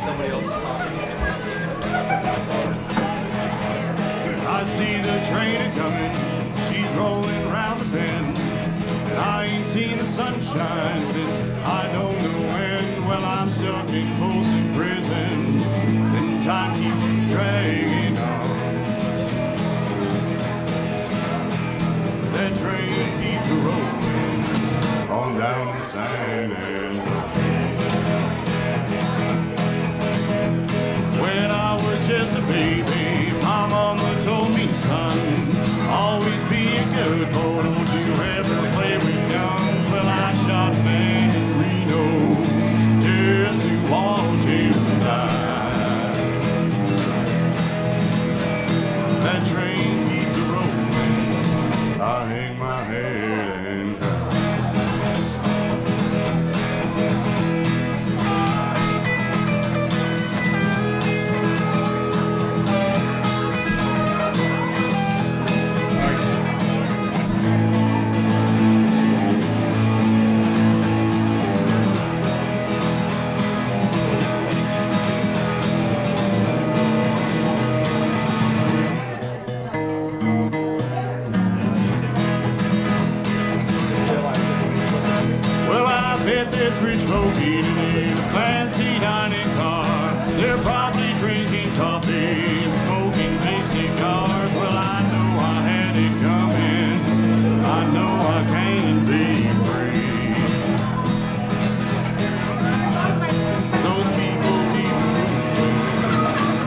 Somebody else is talking. I see the train a-coming, she's rolling round the bend. And I ain't seen the sunshine since I don't know when. Well, I'm stuck in Folsom Prison, and time keeps dragging on. That train keeps rolling on down to San Antonio. Just a baby, my mama told me, son, always be a good boy, don't you ever play with guns. Well, I shot a man in Reno just to watch him die. That train keeps a rolling, I hang my head and cry. This rich folk eating in a fancy dining car. They're probably drinking coffee and smoking big cigars. Well, I know I had it coming. I know I can't be free. Those people keep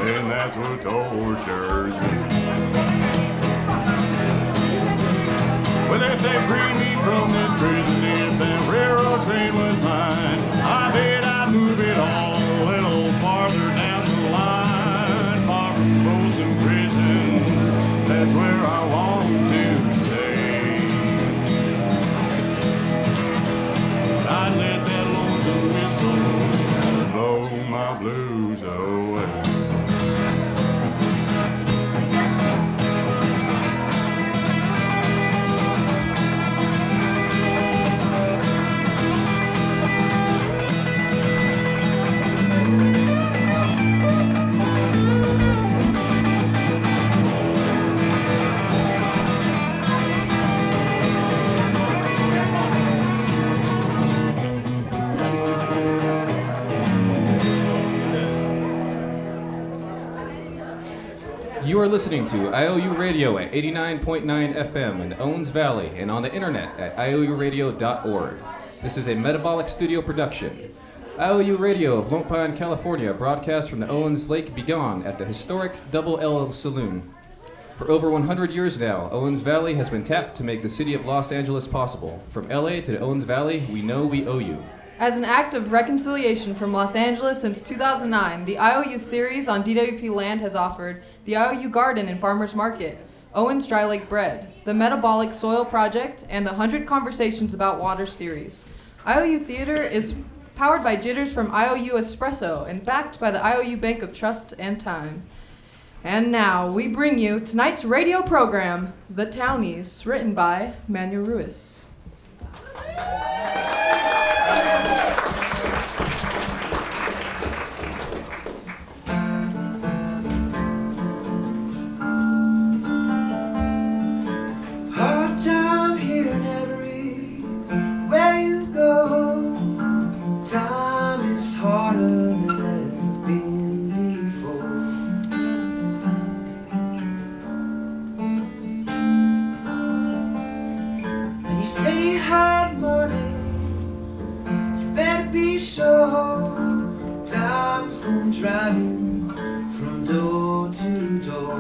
moving, and that's what tortures me. Well, if they free me from this prison, if that railroad train was mine, I bet I'd move it all a little farther down the line. Far from Folsom Prison, that's where I want to stay. I'd let that lonesome whistle blow my blues away. You are listening to IOU Radio at 89.9 FM in Owens Valley and on the internet at IOUradio.org. This is a Metabolic Studio production. IOU Radio of Lone Pine, California broadcasts from the Owens Lake Begone at the historic Double L Saloon. For over 100 years now, Owens Valley has been tapped to make the city of Los Angeles possible. From LA to the Owens Valley, we know we owe you. As an act of reconciliation from Los Angeles since 2009, the IOU series on DWP land has offered the IOU Garden and Farmers Market, Owens Dry Lake Bread, the Metabolic Soil Project, and the 100 Conversations About Water series. IOU Theater is powered by jitters from IOU Espresso and backed by the IOU Bank of Trust and Time. And now we bring you tonight's radio program, The Townies, written by Manuel Ruiz. Hard time here and everywhere you go. Time is harder than I've been before. And you say hard money, better be sure. Time's gonna drive you from door to door.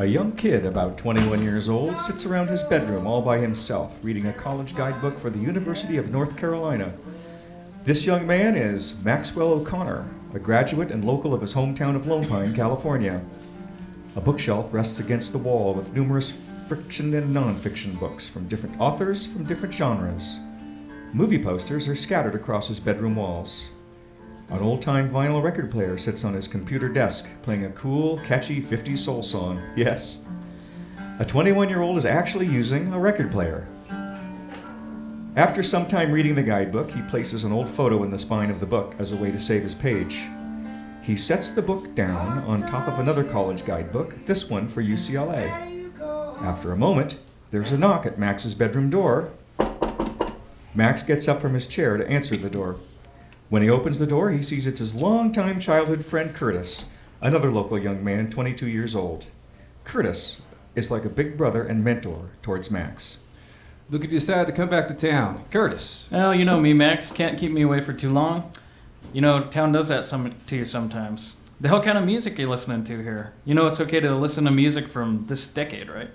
A young kid, about 21 years old, sits around his bedroom all by himself, reading a college guidebook for the University of North Carolina. This young man is Maxwell O'Connor, a graduate and local of his hometown of Lone Pine, California. A bookshelf rests against the wall with numerous fiction and non-fiction books from different authors from different genres. Movie posters are scattered across his bedroom walls. An old-time vinyl record player sits on his computer desk, playing a cool, catchy 50s soul song. Yes. A 21-year-old is actually using a record player. After some time reading the guidebook, he places an old photo in the spine of the book as a way to save his page. He sets the book down on top of another college guidebook, this one for UCLA. After a moment, there's a knock at Max's bedroom door. Max gets up from his chair to answer the door. When he opens the door, he sees it's his longtime childhood friend Curtis, another local young man, 22 years old. Curtis is like a big brother and mentor towards Max. Look at you decided to come back to town. Curtis. Well, you know me, Max. Can't keep me away for too long. You know, town does that to you sometimes. The hell kind of music are you listening to here? You know it's okay to listen to music from this decade, right?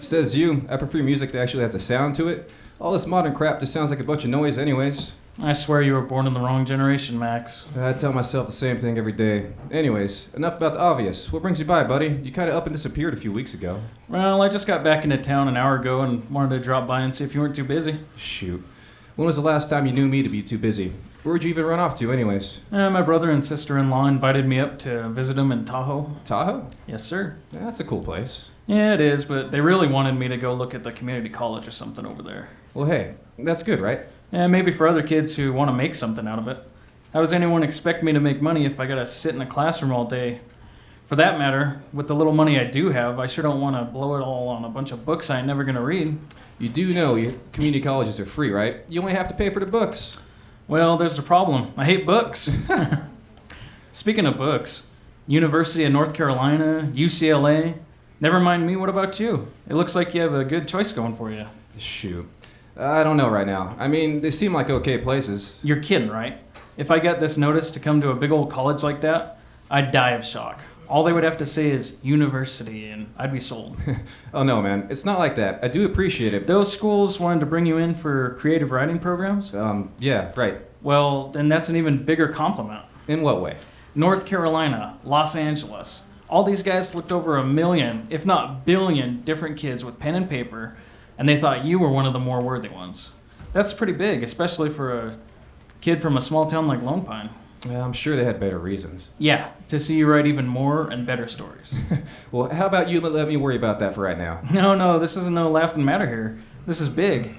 Says you. I prefer music that actually has a sound to it. All this modern crap just sounds like a bunch of noise anyways. I swear you were born in the wrong generation, Max. I tell myself the same thing every day. Anyways, enough about the obvious. What brings you by, buddy? You kind of up and disappeared a few weeks ago. Well, I just got back into town an hour ago and wanted to drop by and see if you weren't too busy. Shoot. When was the last time you knew me to be too busy? Where'd you even run off to, anyways? My brother and sister-in-law invited me up to visit them in Tahoe. Tahoe? Yes, sir. Yeah, that's a cool place. Yeah, it is, but they really wanted me to go look at the community college or something over there. Well, hey, that's good, right? Yeah, maybe for other kids who want to make something out of it. How does anyone expect me to make money if I gotta sit in a classroom all day? For that matter, with the little money I do have, I sure don't want to blow it all on a bunch of books I ain't never gonna read. You do know your community colleges are free, right? You only have to pay for the books. Well, there's the problem. I hate books. Speaking of books, University of North Carolina, UCLA. Never mind me, what about you? It looks like you have a good choice going for you. Shoot. I don't know right now. I mean, they seem like okay places. You're kidding, right? If I got this notice to come to a big old college like that, I'd die of shock. All they would have to say is university, and I'd be sold. Oh, no, man. It's not like that. I do appreciate it. Those schools wanted to bring you in for creative writing programs? Yeah, right. Well, then that's an even bigger compliment. In what way? North Carolina, Los Angeles. All these guys looked over 1 million, if not billion, different kids with pen and paper, and they thought you were one of the more worthy ones. That's pretty big, especially for a kid from a small town like Lone Pine. Yeah, I'm sure they had better reasons. Yeah, to see you write even more and better stories. Well, how about you let me worry about that for right now? No, this isn't no laughing matter here. This is big.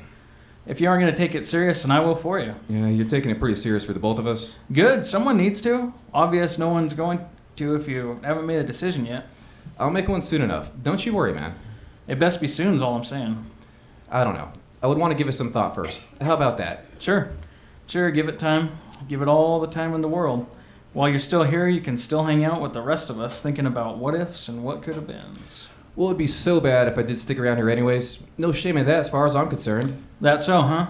If you aren't going to take it serious, then I will for you. Yeah, you're taking it pretty serious for the both of us. Good, someone needs to. Obvious no one's going to if you haven't made a decision yet. I'll make one soon enough. Don't you worry, man. It best be soon is all I'm saying. I don't know. I would want to give it some thought first. How about that? Sure, give it time. Give it all the time in the world. While you're still here, you can still hang out with the rest of us, thinking about what ifs and what could have beens. Well, it'd be so bad if I did stick around here anyways. No shame in that as far as I'm concerned. That so, huh?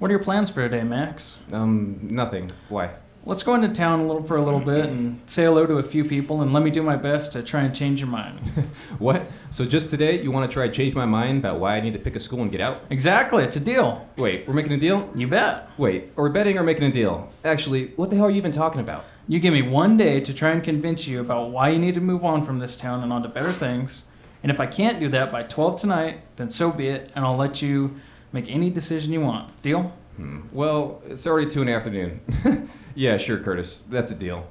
What are your plans for today, Max? Nothing. Why? Let's go into town for a little bit and say hello to a few people, and let me do my best to try and change your mind. What? So just today, you want to try and change my mind about why I need to pick a school and get out? Exactly. It's a deal. Wait, we're making a deal? You bet. Wait, are we betting or making a deal? Actually, what the hell are you even talking about? You give me one day to try and convince you about why you need to move on from this town and on to better things, and if I can't do that by 12 tonight, then so be it, and I'll let you make any decision you want. Deal? Well, it's already 2 in the afternoon. Yeah, sure, Curtis. That's a deal.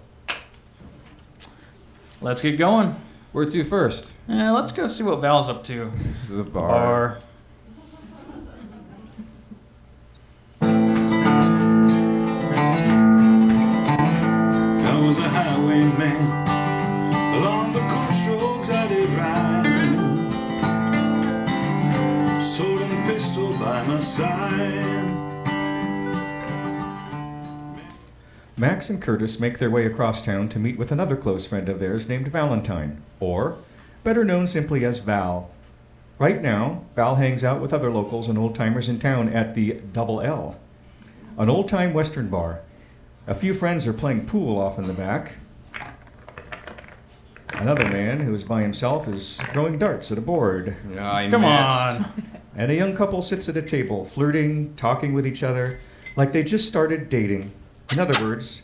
Let's get going. Where to first? Let's go see what Val's up to. The bar. There was a highwayman along the coach roads I did ride. Sword and pistol by my side. Max and Curtis make their way across town to meet with another close friend of theirs named Valentine, or better known simply as Val. Right now, Val hangs out with other locals and old-timers in town at the Double L, an old-time Western bar. A few friends are playing pool off in the back. Another man who is by himself is throwing darts at a board. Come on! And a young couple sits at a table, flirting, talking with each other, like they just started dating. In other words,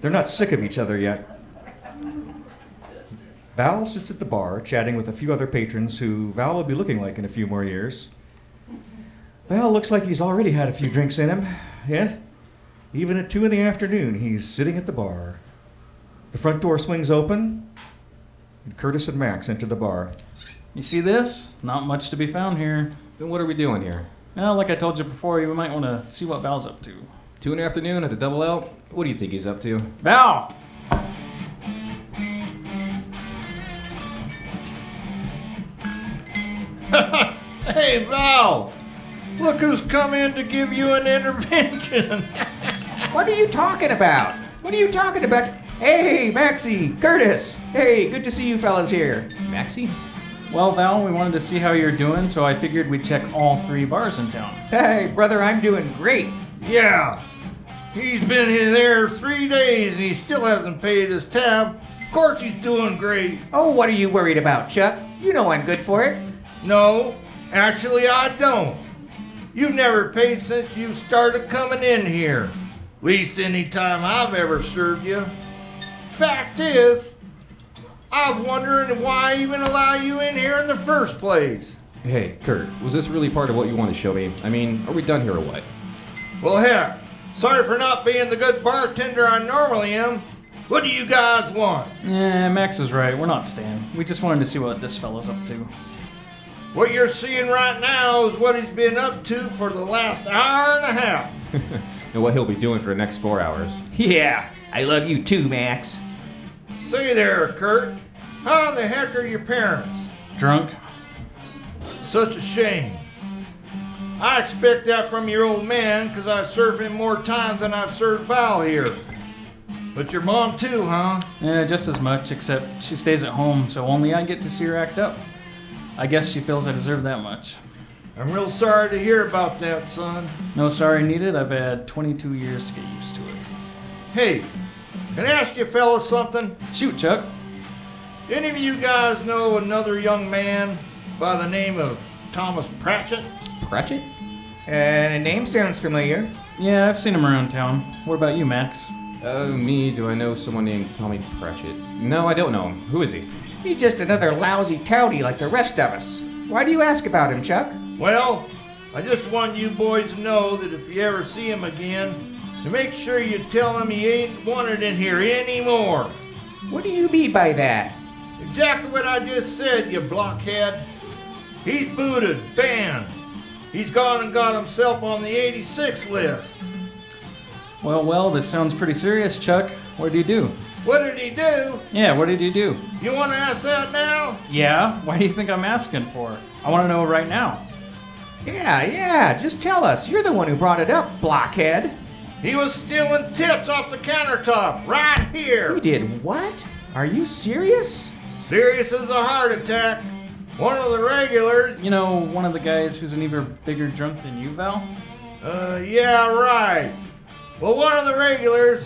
they're not sick of each other yet. Val sits at the bar, chatting with a few other patrons who Val will be looking like in a few more years. Val looks like he's already had a few drinks in him. Yeah? Even at 2 in the afternoon, he's sitting at the bar. The front door swings open, and Curtis and Max enter the bar. You see this? Not much to be found here. Then what are we doing here? Well, like I told you before, you might want to see what Val's up to. 2 in the afternoon at the Double L? What do you think he's up to? Val! Hey, Val! Look who's come in to give you an intervention. What are you talking about? What are you talking about? Hey, Maxie, Curtis. Hey, good to see you fellas here. Maxie? Well, Val, we wanted to see how you're doing, so I figured we'd check all 3 bars in town. Hey, brother, I'm doing great. Yeah. He's been there 3 days, and he still hasn't paid his tab. Of course he's doing great. Oh, what are you worried about, Chuck? You know I'm good for it. No, actually I don't. You've never paid since you started coming in here. Least any time I've ever served you. Fact is, I'm wondering why I even allow you in here in the first place. Hey, Kurt, was this really part of what you want to show me? I mean, are we done here or what? Well, heck, sorry for not being the good bartender I normally am. What do you guys want? Yeah, Max is right. We're not staying. We just wanted to see what this fella's up to. What you're seeing right now is what he's been up to for the last hour and a half. And what he'll be doing for the next 4 hours. Yeah, I love you too, Max. See there, Kurt. How in the heck are your parents? Drunk. Such a shame. I expect that from your old man, because I've served him more times than I've served Val here. But your mom too, huh? Yeah, just as much, except she stays at home, so only I get to see her act up. I guess she feels I deserve that much. I'm real sorry to hear about that, son. No sorry needed. I've had 22 years to get used to it. Hey, can I ask you fellas something? Shoot, Chuck. Any of you guys know another young man by the name of Thomas Prachett? Prachett? The name sounds familiar. Yeah, I've seen him around town. What about you, Max? Me? Do I know someone named Tommy Prachett? No, I don't know him. Who is he? He's just another lousy touty like the rest of us. Why do you ask about him, Chuck? Well, I just want you boys to know that if you ever see him again, to make sure you tell him he ain't wanted in here anymore. What do you mean by that? Exactly what I just said, you blockhead. He's booted, banned. He's gone and got himself on the 86 list. Well, this sounds pretty serious, Chuck. What did he do? What did he do? Yeah, what did he do? You want to ask that now? Yeah, why do you think I'm asking for it? I want to know right now. Yeah, just tell us. You're the one who brought it up, blockhead. He was stealing tips off the countertop right here. He did what? Are you serious? Serious as a heart attack. One of the regulars. You know, one of the guys who's an even bigger drunk than you, Val? Yeah, right. Well, one of the regulars...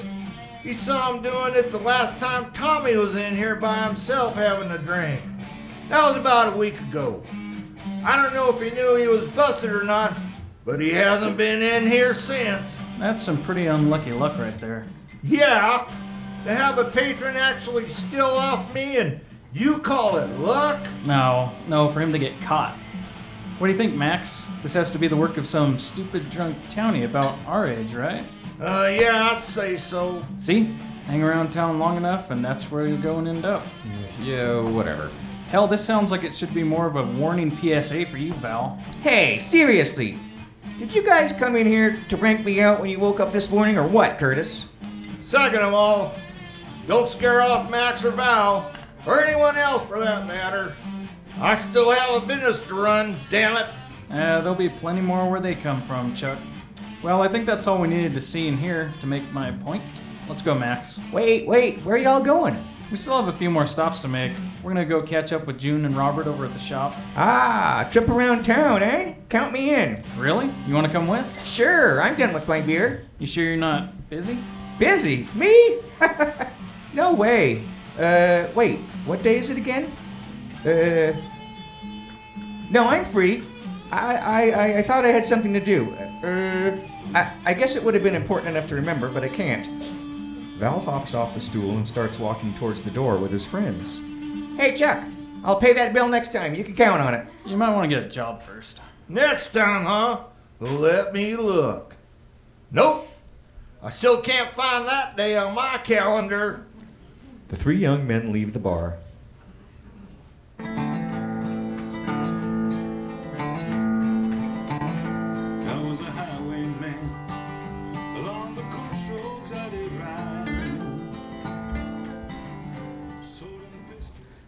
He saw him doing it the last time Tommy was in here by himself having a drink. That was about a week ago. I don't know if he knew he was busted or not, but he hasn't been in here since. That's some pretty unlucky luck right there. Yeah, to have a patron actually steal off me and you call it luck? No, for him to get caught. What do you think, Max? This has to be the work of some stupid drunk townie about our age, right? Yeah, I'd say so. See? Hang around town long enough, and that's where you go and end up. Yeah, whatever. Hell, this sounds like it should be more of a warning PSA for you, Val. Hey, seriously! Did you guys come in here to rank me out when you woke up this morning, or what, Curtis? Second of all, don't scare off Max or Val, or anyone else for that matter. I still have a business to run, damn it! There'll be plenty more where they come from, Chuck. Well, I think that's all we needed to see in here to make my point. Let's go, Max. Wait, where are y'all going? We still have a few more stops to make. We're gonna go catch up with June and Robert over at the shop. Ah, trip around town, eh? Count me in. Really? You wanna come with? Sure, I'm done with my beer. You sure you're not busy? Busy? Me? No way. Wait, what day is it again? No, I'm free. I thought I had something to do. I guess it would have been important enough to remember, but I can't. Val hops off the stool and starts walking towards the door with his friends. Hey, Chuck, I'll pay that bill next time. You can count on it. You might want to get a job first. Next time, huh? Let me look. Nope. I still can't find that day on my calendar. The three young men leave the bar.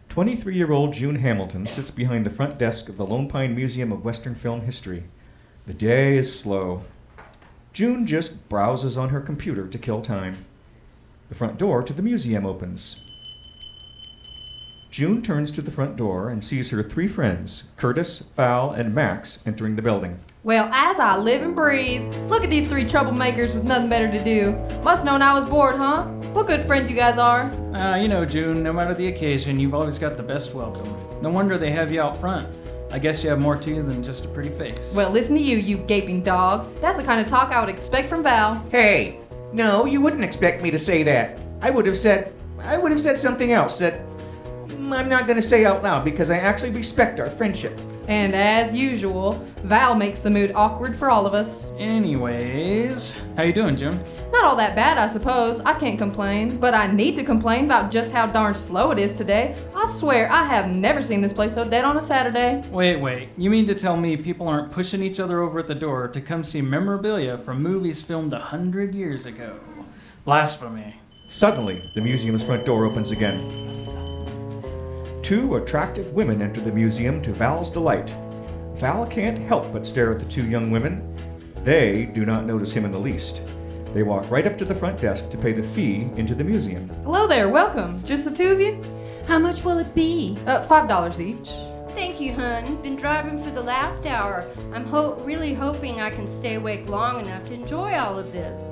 "'23-year-old June Hamilton sits behind the front desk of the Lone Pine Museum of Western Film History. The day is slow. June just browses on her computer to kill time. The front door to the museum opens. June turns to the front door and sees her three friends, Curtis, Val, and Max, entering the building. Well, as I live and breathe, look at these three troublemakers with nothing better to do. Must known I was bored, huh? What good friends you guys are. You know, June, no matter the occasion, you've always got the best welcome. No wonder they have you out front. I guess you have more to you than just a pretty face. Well, listen to you, you gaping dog. That's the kind of talk I would expect from Val. Hey, no, you wouldn't expect me to say that. I would have said something else that I'm not going to say out loud because I actually respect our friendship. And as usual, Val makes the mood awkward for all of us. Anyways, how you doing, Jim? Not all that bad, I suppose. I can't complain, but I need to complain about just how darn slow it is today. I swear, I have never seen this place so dead on a Saturday. Wait. You mean to tell me people aren't pushing each other over at the door to come see memorabilia from movies filmed 100 years ago? Blasphemy. Suddenly, the museum's front door opens again. Two attractive women enter the museum to Val's delight. Val can't help but stare at the two young women. They do not notice him in the least. They walk right up to the front desk to pay the fee into the museum. Hello there, welcome. Just the two of you? How much will it be? $5 each. Thank you, hun. Been driving for the last hour. I'm really hoping I can stay awake long enough to enjoy all of this.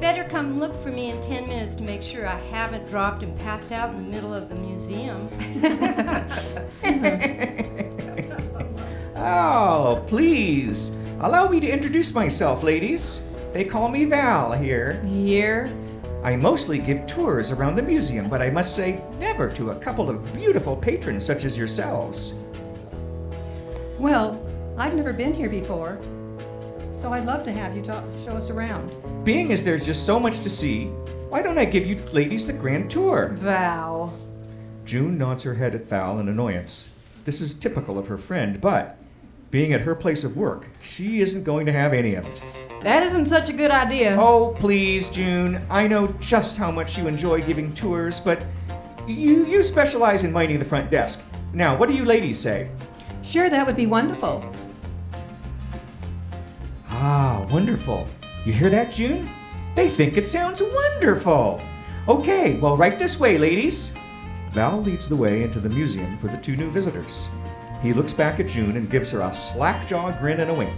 Better come look for me in 10 minutes to make sure I haven't dropped and passed out in the middle of the museum. Oh, please. Allow me to introduce myself, ladies. They call me Val here. Here? I mostly give tours around the museum, but I must say never to a couple of beautiful patrons such as yourselves. Well, I've never been here before, so I'd love to have you show us around. Being as there's just so much to see, why don't I give you ladies the grand tour? Val. June nods her head at Val in annoyance. This is typical of her friend, but being at her place of work, she isn't going to have any of it. That isn't such a good idea. Oh, please, June. I know just how much you enjoy giving tours, but you specialize in minding the front desk. Now, what do you ladies say? Sure, that would be wonderful. Ah, wonderful. You hear that, June? They think it sounds wonderful. Okay, well, right this way, ladies. Val leads the way into the museum for the two new visitors. He looks back at June and gives her a slack-jaw grin and a wink.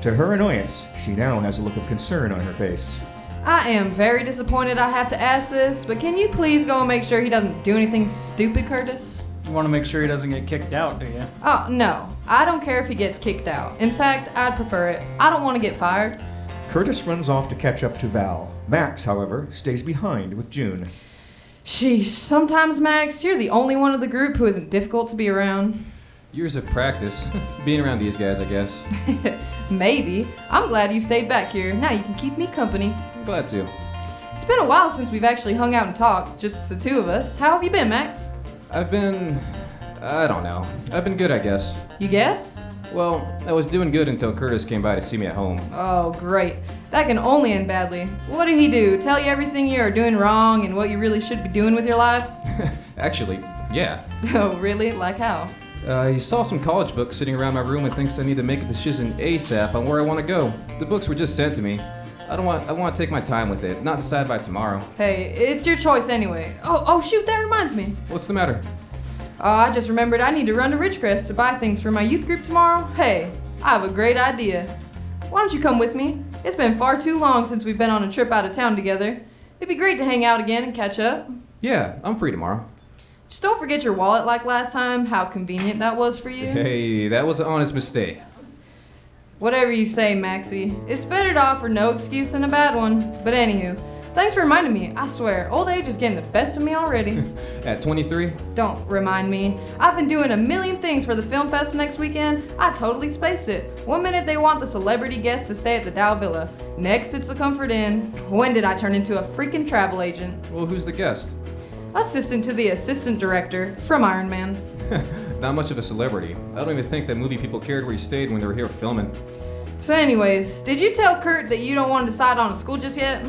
To her annoyance, she now has a look of concern on her face. I am very disappointed I have to ask this, but can you please go and make sure he doesn't do anything stupid, Curtis? You want to make sure he doesn't get kicked out, do you? Oh, no. I don't care if he gets kicked out. In fact, I'd prefer it. I don't want to get fired. Curtis runs off to catch up to Val. Max, however, stays behind with June. Sheesh, sometimes, Max, you're the only one of the group who isn't difficult to be around. Years of practice. Being around these guys, I guess. Maybe. I'm glad you stayed back here. Now you can keep me company. I'm glad to. It's been a while since we've actually hung out and talked, just the two of us. How have you been, Max? I don't know. I've been good, I guess. You guess? Well, I was doing good until Curtis came by to see me at home. Oh, great. That can only end badly. What did he do? Tell you everything you're doing wrong and what you really should be doing with your life? Actually, yeah. Oh, really? Like how? He saw some college books sitting around my room and thinks I need to make a decision ASAP on where I want to go. The books were just sent to me. I want to take my time with it, not decide by tomorrow. Hey, it's your choice anyway. Oh, shoot, that reminds me. What's the matter? I just remembered I need to run to Ridgecrest to buy things for my youth group tomorrow. Hey, I have a great idea. Why don't you come with me? It's been far too long since we've been on a trip out of town together. It'd be great to hang out again and catch up. Yeah, I'm free tomorrow. Just don't forget your wallet like last time. How convenient that was for you. Hey, that was an honest mistake. Whatever you say, Maxie. It's better to offer no excuse than a bad one. But anywho, Thanks for reminding me. I swear, old age is getting the best of me already. At 23? Don't remind me. I've been doing a million things for the film fest next weekend. I totally spaced it. One minute they want the celebrity guests to stay at the Dow Villa. Next it's the Comfort Inn. When did I turn into a freaking travel agent? Well, who's the guest? Assistant to the assistant director from Iron Man. Not much of a celebrity. I don't even think that movie people cared where you stayed when they were here filming. So anyways, did you tell Kurt that you don't want to decide on a school just yet?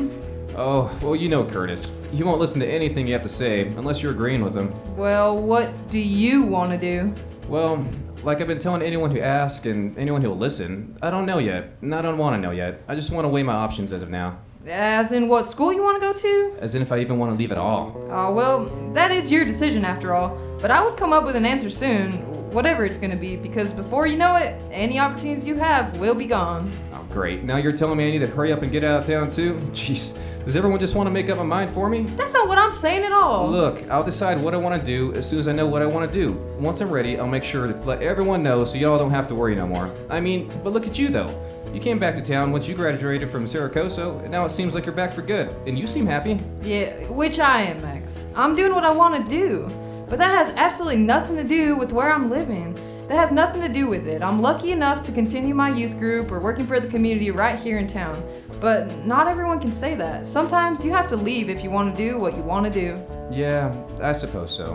Oh, well, you know Curtis. He won't listen to anything you have to say, unless you're agreeing with him. Well, what do you want to do? Well, like I've been telling anyone who asks and anyone who'll listen, I don't know yet, and I don't want to know yet. I just want to weigh my options as of now. As in what school you want to go to? As in if I even want to leave at all. Oh, well, that is your decision after all. But I would come up with an answer soon, whatever it's going to be, because before you know it, any opportunities you have will be gone. Oh, great. Now you're telling me I need to hurry up and get out of town, too? Jeez. Does everyone just want to make up my mind for me? That's not what I'm saying at all. Look, I'll decide what I want to do as soon as I know what I want to do. Once I'm ready, I'll make sure to let everyone know so y'all don't have to worry no more. I mean, but look at you though. You came back to town once you graduated from Cerro Coso, and now it seems like you're back for good. And you seem happy. Yeah, which I am, Max. I'm doing what I want to do. But that has absolutely nothing to do with where I'm living. That has nothing to do with it. I'm lucky enough to continue my youth group or working for the community right here in town. But not everyone can say that. Sometimes you have to leave if you want to do what you want to do. Yeah, I suppose so.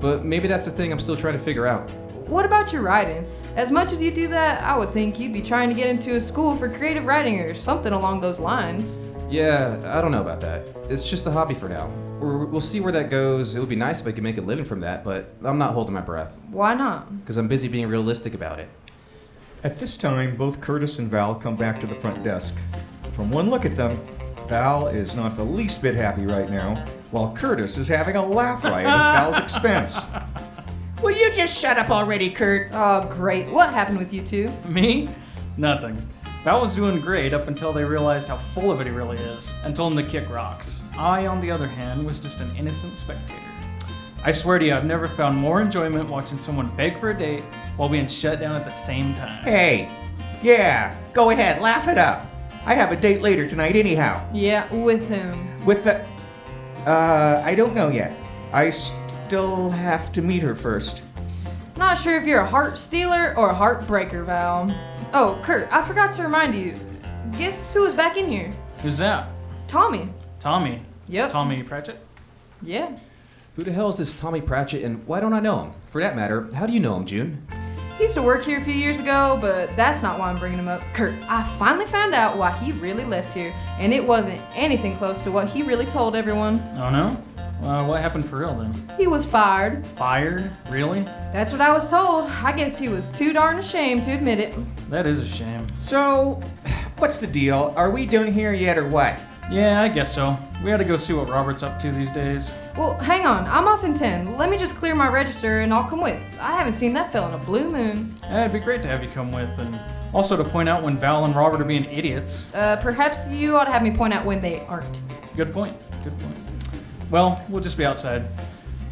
But maybe that's the thing I'm still trying to figure out. What about your writing? As much as you do that, I would think you'd be trying to get into a school for creative writing or something along those lines. Yeah, I don't know about that. It's just a hobby for now. We'll see where that goes. It would be nice if I could make a living from that, but I'm not holding my breath. Why not? Because I'm busy being realistic about it. At this time, both Curtis and Val come back to the front desk. From one look at them, Val is not the least bit happy right now, while Curtis is having a laugh riot at Val's expense. Will you just shut up already, Kurt? Oh, great. What happened with you two? Me? Nothing. Val was doing great up until they realized how full of it he really is and told him to kick rocks. I, on the other hand, was just an innocent spectator. I swear to you, I've never found more enjoyment watching someone beg for a date while being shut down at the same time. Hey, yeah, go ahead, laugh it up. I have a date later tonight anyhow. Yeah, with whom? With the... I don't know yet. I still have to meet her first. Not sure if you're a heart stealer or a heartbreaker, Val. Oh, Kurt, I forgot to remind you. Guess who was back in here? Who's that? Tommy. Tommy? Yep. Tommy Prachett? Yeah. Who the hell is this Tommy Prachett and why don't I know him? For that matter, how do you know him, June? He used to work here a few years ago, but that's not why I'm bringing him up. Kurt, I finally found out why he really left here, and it wasn't anything close to what he really told everyone. Oh no? What happened for real then? He was fired. Fired? Really? That's what I was told. I guess he was too darn ashamed to admit it. That is a shame. So, what's the deal? Are we done here yet or what? Yeah, I guess so. We ought to go see what Robert's up to these days. Well, hang on. I'm off in 10. Let me just clear my register and I'll come with. I haven't seen that fella in a blue moon. It'd be great to have you come with, and also to point out when Val and Robert are being idiots. Perhaps you ought to have me point out when they aren't. Good point. Good point. Well, we'll just be outside.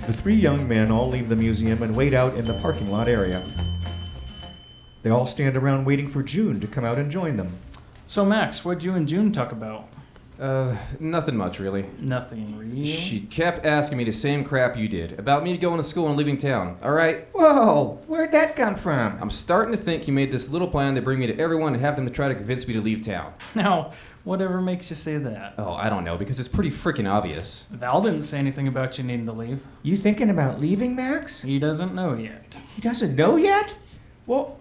The three young men all leave the museum and wait out in the parking lot area. They all stand around waiting for June to come out and join them. So, Max, what'd you and June talk about? Nothing much, really. Nothing real? She kept asking me the same crap you did, about me going to school and leaving town, alright? Whoa, where'd that come from? I'm starting to think you made this little plan to bring me to everyone and have them to try to convince me to leave town. Now, whatever makes you say that? Oh, I don't know, because it's pretty freaking obvious. Val didn't say anything about you needing to leave. You thinking about leaving, Max? He doesn't know yet. He doesn't know yet? Well,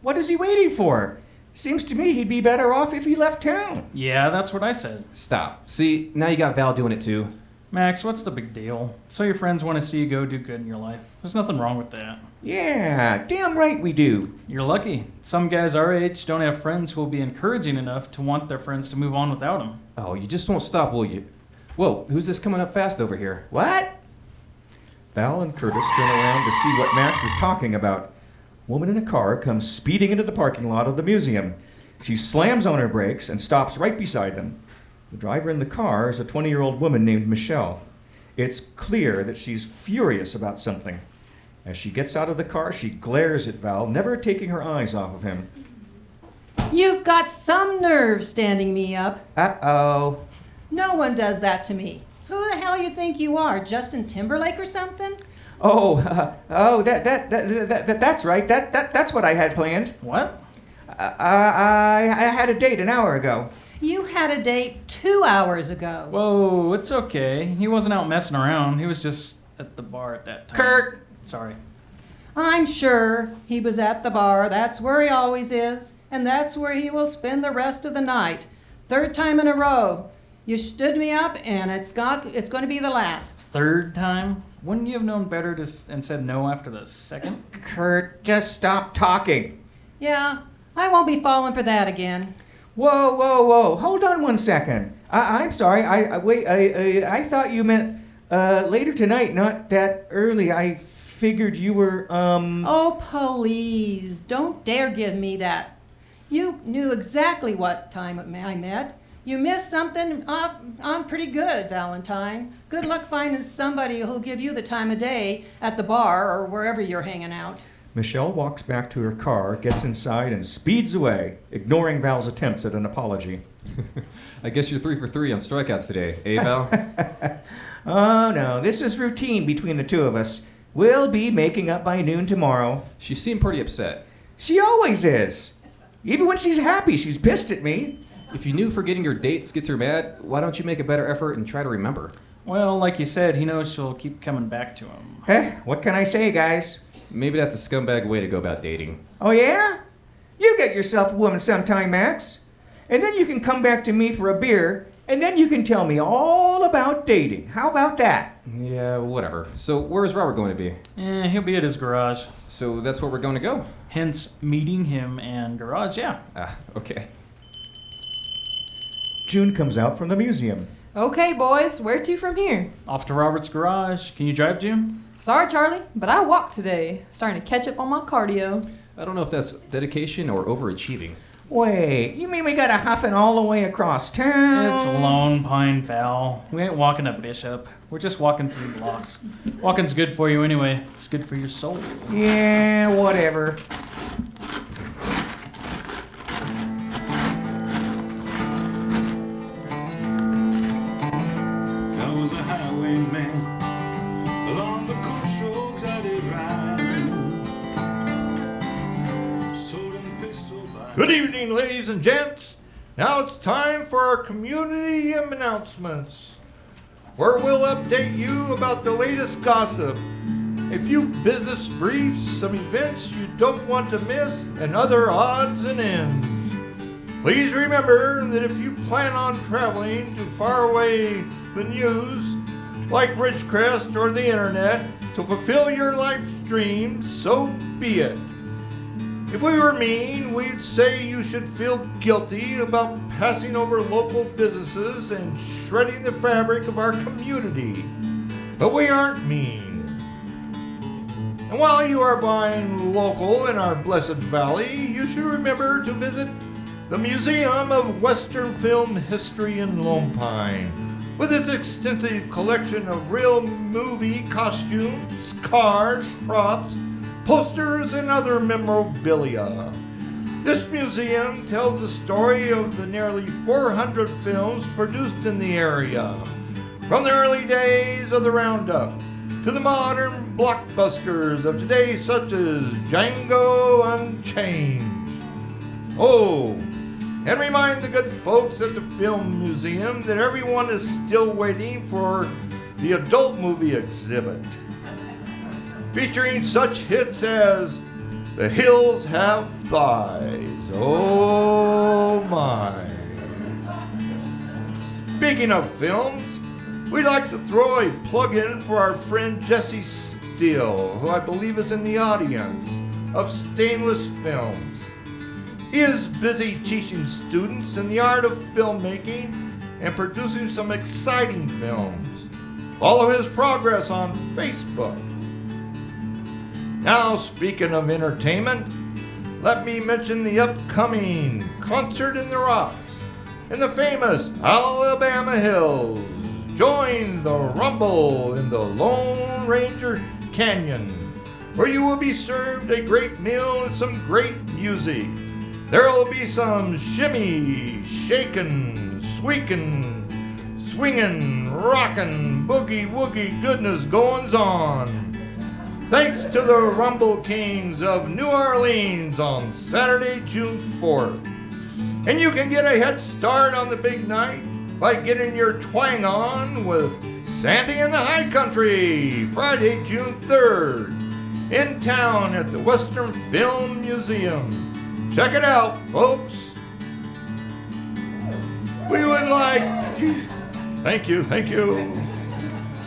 what is he waiting for? Seems to me he'd be better off if he left town. Yeah, that's what I said. Stop. See, now you got Val doing it too. Max, what's the big deal? So your friends want to see you go do good in your life. There's nothing wrong with that. Yeah, damn right we do. You're lucky. Some guys our age don't have friends who will be encouraging enough to want their friends to move on without them. Oh, you just won't stop, will you? Whoa, who's this coming up fast over here? What? Val and Curtis turn around to see what Max is talking about. A woman in a car comes speeding into the parking lot of the museum. She slams on her brakes and stops right beside them. The driver in the car is a 20-year-old woman named Michelle. It's clear that she's furious about something. As she gets out of the car, she glares at Val, never taking her eyes off of him. You've got some nerve standing me up. Uh-oh. No one does that to me. Who the hell you think you are, Justin Timberlake or something? Oh, that's right. That's what I had planned. What? I had a date an hour ago. You had a date 2 hours ago. Whoa, it's okay. He wasn't out messing around. He was just at the bar at that time. Kurt! Sorry. I'm sure he was at the bar. That's where he always is. And that's where he will spend the rest of the night. Third time in a row. You stood me up, and it's going to be the last. Third time? Wouldn't you have known better and said no after the second? Kurt, just stop talking. Yeah, I won't be falling for that again. Whoa, whoa, whoa! Hold on 1 second. I'm sorry. I thought you meant later tonight, not that early. I figured you were Oh, please! Don't dare give me that. You knew exactly what time I met. You missed something up on pretty good, Valentine. Good luck finding somebody who'll give you the time of day at the bar or wherever you're hanging out. Michelle walks back to her car, gets inside, and speeds away, ignoring Val's attempts at an apology. I guess you're 3 for 3 on strikeouts today, eh, Val? Oh, no. This is routine between the two of us. We'll be making up by noon tomorrow. She seemed pretty upset. She always is. Even when she's happy, she's pissed at me. If you knew forgetting your dates gets her mad, why don't you make a better effort and try to remember? Well, like you said, he knows she'll keep coming back to him. Eh, what can I say, guys? Maybe that's a scumbag way to go about dating. Oh, yeah? You get yourself a woman sometime, Max. And then you can come back to me for a beer, and then you can tell me all about dating. How about that? Yeah, whatever. So where's Robert going to be? He'll be at his garage. So that's where we're going to go? Hence, meeting him and garage, yeah. Ah, okay. June comes out from the museum. Okay, boys, where to from here? Off to Robert's garage. Can you drive, June? Sorry, Charlie, but I walked today. Starting to catch up on my cardio. I don't know if that's dedication or overachieving. Wait, you mean we gotta huffing all the way across town? It's Lone Pine, Val. We ain't walking to Bishop. We're just walking through blocks. Walking's good for you anyway. It's good for your soul. Yeah, whatever. Good evening, ladies and gents. Now it's time for our community announcements, where we'll update you about the latest gossip, a few business briefs, some events you don't want to miss, and other odds and ends. Please remember that if you plan on traveling to faraway venues, like Ridgecrest or the internet, to fulfill your life's dreams, so be it. If we were mean, we'd say you should feel guilty about passing over local businesses and shredding the fabric of our community. But we aren't mean. And while you are buying local in our blessed valley, you should remember to visit the Museum of Western Film History in Lone Pine, with its extensive collection of real movie costumes, cars, props, posters, and other memorabilia. This museum tells the story of the nearly 400 films produced in the area, from the early days of the Roundup to the modern blockbusters of today, such as Django Unchained. Oh, and remind the good folks at the Film Museum that everyone is still waiting for the adult movie exhibit, featuring such hits as The Hills Have Thighs. Oh my. Speaking of films, we'd like to throw a plug in for our friend Jesse Steele, who I believe is in the audience, of Stainless Films. He is busy teaching students in the art of filmmaking and producing some exciting films. Follow his progress on Facebook. Now, speaking of entertainment, let me mention the upcoming Concert in the Rocks in the famous Alabama Hills. Join the rumble in the Lone Ranger Canyon, where you will be served a great meal and some great music. There will be some shimmy, shakin', squeakin', swinging, rockin', boogie-woogie goodness goings on. Thanks to the Rumble Kings of New Orleans on Saturday, June 4th. And you can get a head start on the big night by getting your twang on with Sandy and the High Country, Friday, June 3rd, in town at the Western Film Museum. Check it out, folks. We would like... Thank you, thank you.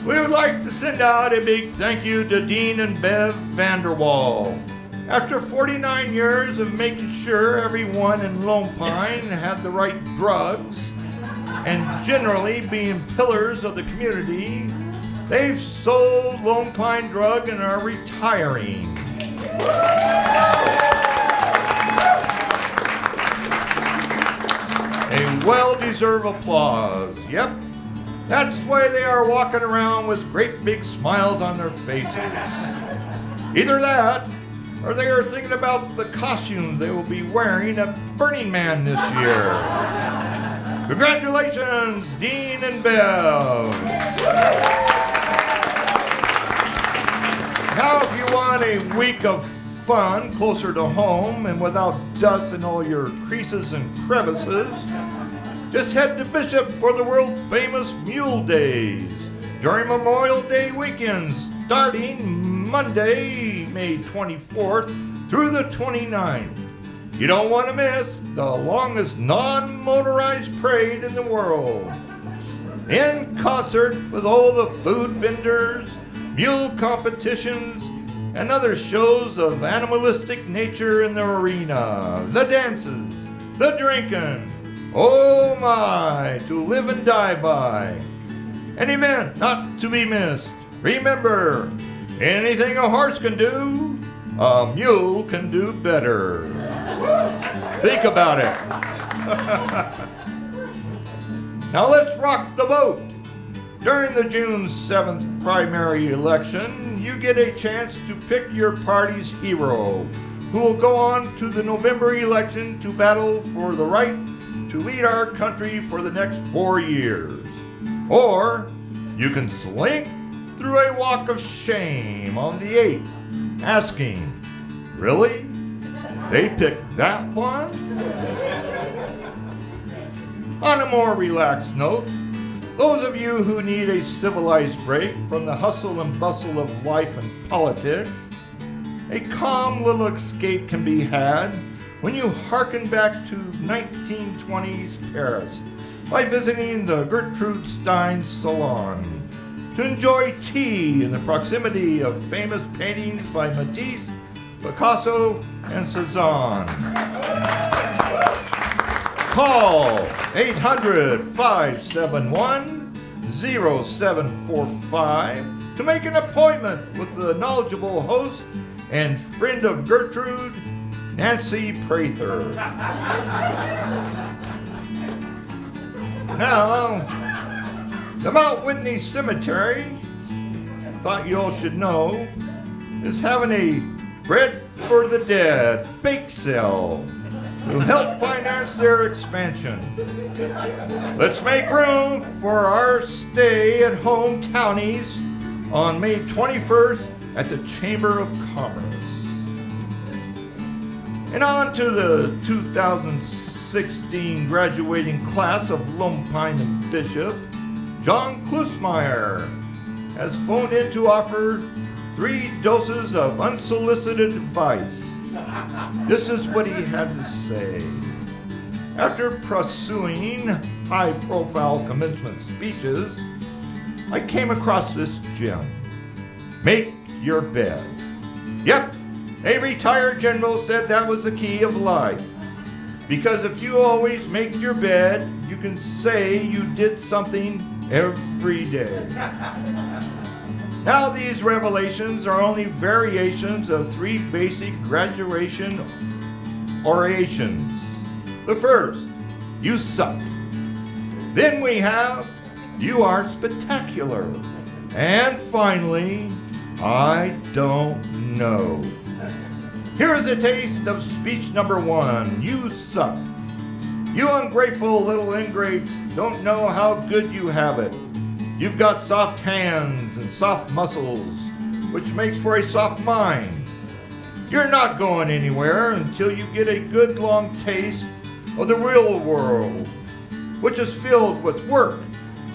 We would like to send out a big thank you to Dean and Bev Vanderwall. After 49 years of making sure everyone in Lone Pine had the right drugs and generally being pillars of the community, they've sold Lone Pine Drug and are retiring. A well-deserved applause. Yep. That's why they are walking around with great big smiles on their faces. Either that, or they are thinking about the costumes they will be wearing at Burning Man this year. Congratulations, Dean and Bev. Now if you want a week of fun closer to home and without dust in all your creases and crevices, just head to Bishop for the world-famous Mule Days during Memorial Day weekend, starting Monday, May 24th through the 29th. You don't want to miss the longest non-motorized parade in the world. In concert with all the food vendors, mule competitions, and other shows of animalistic nature in the arena, the dances, the drinking. Oh my, to live and die by. An event not to be missed. Remember, anything a horse can do, a mule can do better. Think about it. Now let's rock the vote. During the June 7th primary election, you get a chance to pick your party's hero, who will go on to the November election to battle for the right to lead our country for the next 4 years. Or you can slink through a walk of shame on the 8th, asking, really? They picked that one? On a more relaxed note, those of you who need a civilized break from the hustle and bustle of life and politics, a calm little escape can be had when you hearken back to 1920s Paris by visiting the Gertrude Stein Salon to enjoy tea in the proximity of famous paintings by Matisse, Picasso, and Cezanne. Call 800-571-0745 to make an appointment with the knowledgeable host and friend of Gertrude, Nancy Prather. Now, the Mount Whitney Cemetery, thought you all should know, is having a Bread for the Dead bake sale to help finance their expansion. Let's make room for our stay at home townies on May 21st at the Chamber of Commerce. And on to the 2016 graduating class of Lone Pine and Bishop, John Klusmeyer has phoned in to offer 3 doses of unsolicited advice. This is what he had to say. After pursuing high-profile commencement speeches, I came across this gem. Make your bed. Yep. A retired general said that was the key of life, because if you always make your bed, you can say you did something every day. Now these revelations are only variations of 3 basic graduation orations. The first, you suck. Then we have, you are spectacular. And finally, I don't know. Here's a taste of speech number 1, you suck. You ungrateful little ingrates don't know how good you have it. You've got soft hands and soft muscles, which makes for a soft mind. You're not going anywhere until you get a good long taste of the real world, which is filled with work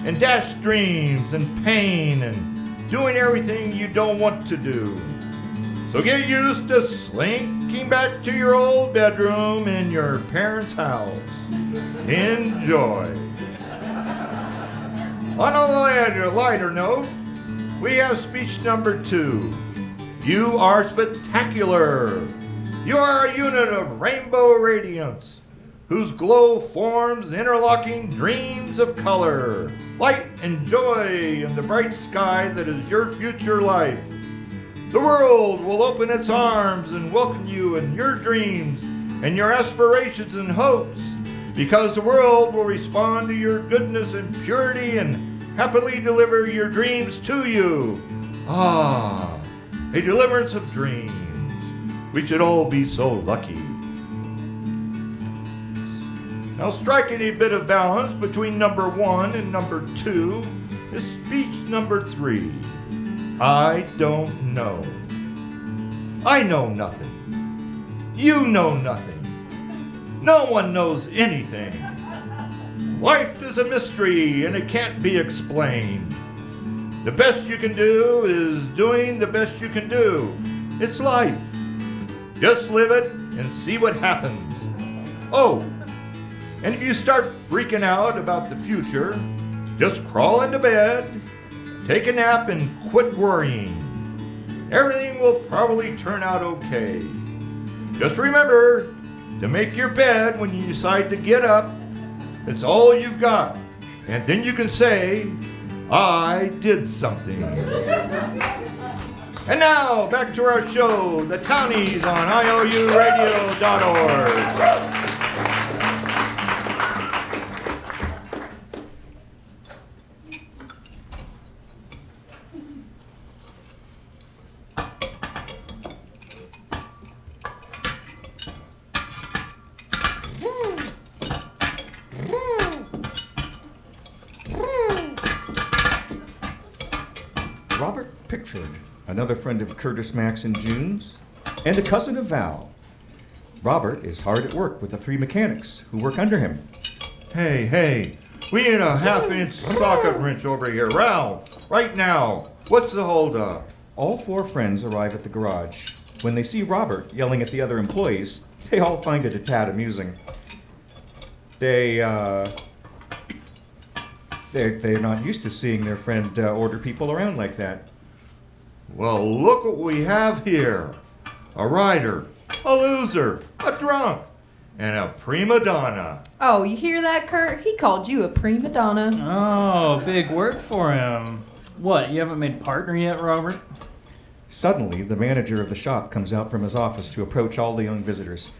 and dashed dreams and pain and doing everything you don't want to do. So get used to slinking back to your old bedroom in your parents' house. Enjoy. On a lighter note, we have speech number 2. You are spectacular. You are a unit of rainbow radiance, whose glow forms interlocking dreams of color, light and joy in the bright sky that is your future life. The world will open its arms and welcome you and your dreams and your aspirations and hopes, because the world will respond to your goodness and purity and happily deliver your dreams to you. Ah, a deliverance of dreams. We should all be so lucky. Now, striking a bit of balance between number 1 and number 2 is speech number 3. I don't know. I know nothing. You know nothing. No one knows anything. Life is a mystery and it can't be explained. The best you can do is doing the best you can do. It's life. Just live it and see what happens. Oh. And if you start freaking out about the future, just crawl into bed, take a nap, and quit worrying. Everything will probably turn out okay. Just remember to make your bed when you decide to get up. It's all you've got. And then you can say, I did something. And now, back to our show, The Townies on IOUradio.org. Another friend of Curtis, Max, and June's, and a cousin of Val. Robert is hard at work with the 3 mechanics who work under him. Hey, we need a half-inch socket wrench over here. Ralph, right now, what's the holdup? All 4 friends arrive at the garage. When they see Robert yelling at the other employees, they all find it a tad amusing. They're not used to seeing their friend order people around like that. Well, look what we have here. A writer, a loser, a drunk, and a prima donna. Oh, you hear that, Kurt? He called you a prima donna. Oh, big work for him. What, you haven't made partner yet, Robert? Suddenly, the manager of the shop comes out from his office to approach all the young visitors.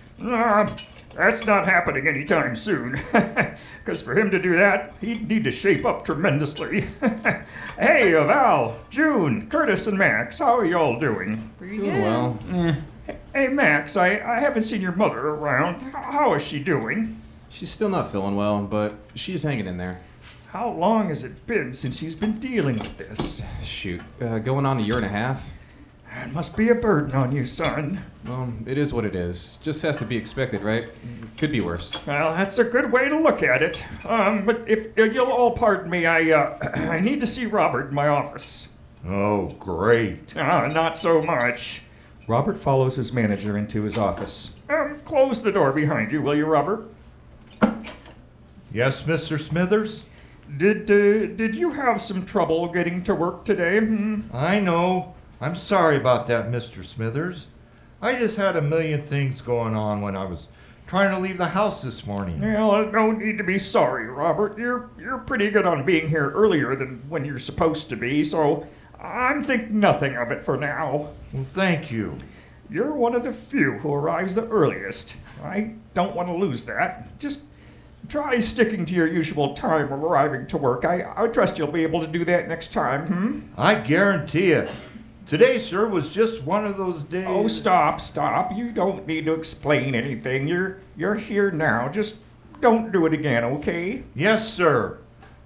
That's not happening anytime soon, because for him to do that, he'd need to shape up tremendously. Hey, Val, June, Curtis, and Max, how are y'all doing? Pretty good. Well. Hey, Max, I haven't seen your mother around. How is she doing? She's still not feeling well, but she's hanging in there. How long has it been since she's been dealing with this? Shoot, going on a year and a half. It must be a burden on you, son. Well, it is what it is. Just has to be expected, right? Could be worse. Well, that's a good way to look at it. But if you'll all pardon me, I need to see Robert in my office. Oh, great. Not so much. Robert follows his manager into his office. Close the door behind you, will you, Robert? Yes, Mr. Smithers? Did you have some trouble getting to work today? I know. I'm sorry about that, Mr. Smithers. I just had a million things going on when I was trying to leave the house this morning. Well, no need to be sorry, Robert. You're pretty good on being here earlier than when you're supposed to be, so I'm thinking nothing of it for now. Well, thank you. You're one of the few who arrives the earliest. I don't want to lose that. Just try sticking to your usual time of arriving to work. I trust you'll be able to do that next time, I guarantee it. Today, sir, was just one of those days... Oh, stop. You don't need to explain anything. You're here now. Just Don't do it again, okay? Yes, sir.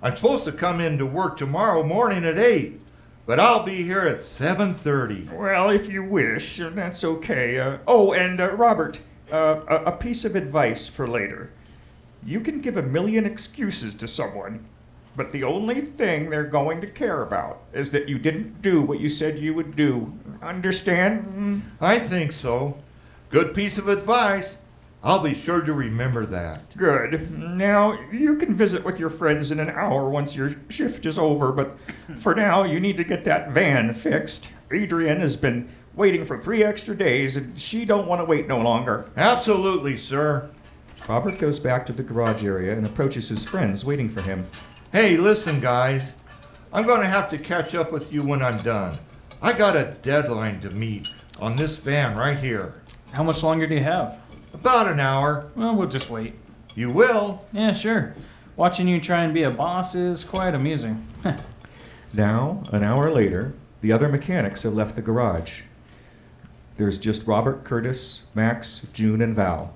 I'm supposed to come into work tomorrow morning at 8, but I'll be here at 7:30. Well, if you wish, that's okay. Robert, a piece of advice for later. You can give a million excuses to someone, but the only thing they're going to care about is that you didn't do what you said you would do. Understand? I think so. Good piece of advice. I'll be sure to remember that. Good. Now, you can visit with your friends in an hour once your shift is over, but for now, you need to get that van fixed. Adrienne has been waiting for 3 extra days, and she don't want to wait no longer. Absolutely, sir. Robert goes back to the garage area and approaches his friends waiting for him. Hey, listen, guys. I'm going to have to catch up with you when I'm done. I got a deadline to meet on this van right here. How much longer do you have? About an hour. Well, we'll just wait. You will? Yeah, sure. Watching you try and be a boss is quite amusing. Now, an hour later, the other mechanics have left the garage. There's just Robert, Curtis, Max, June, and Val.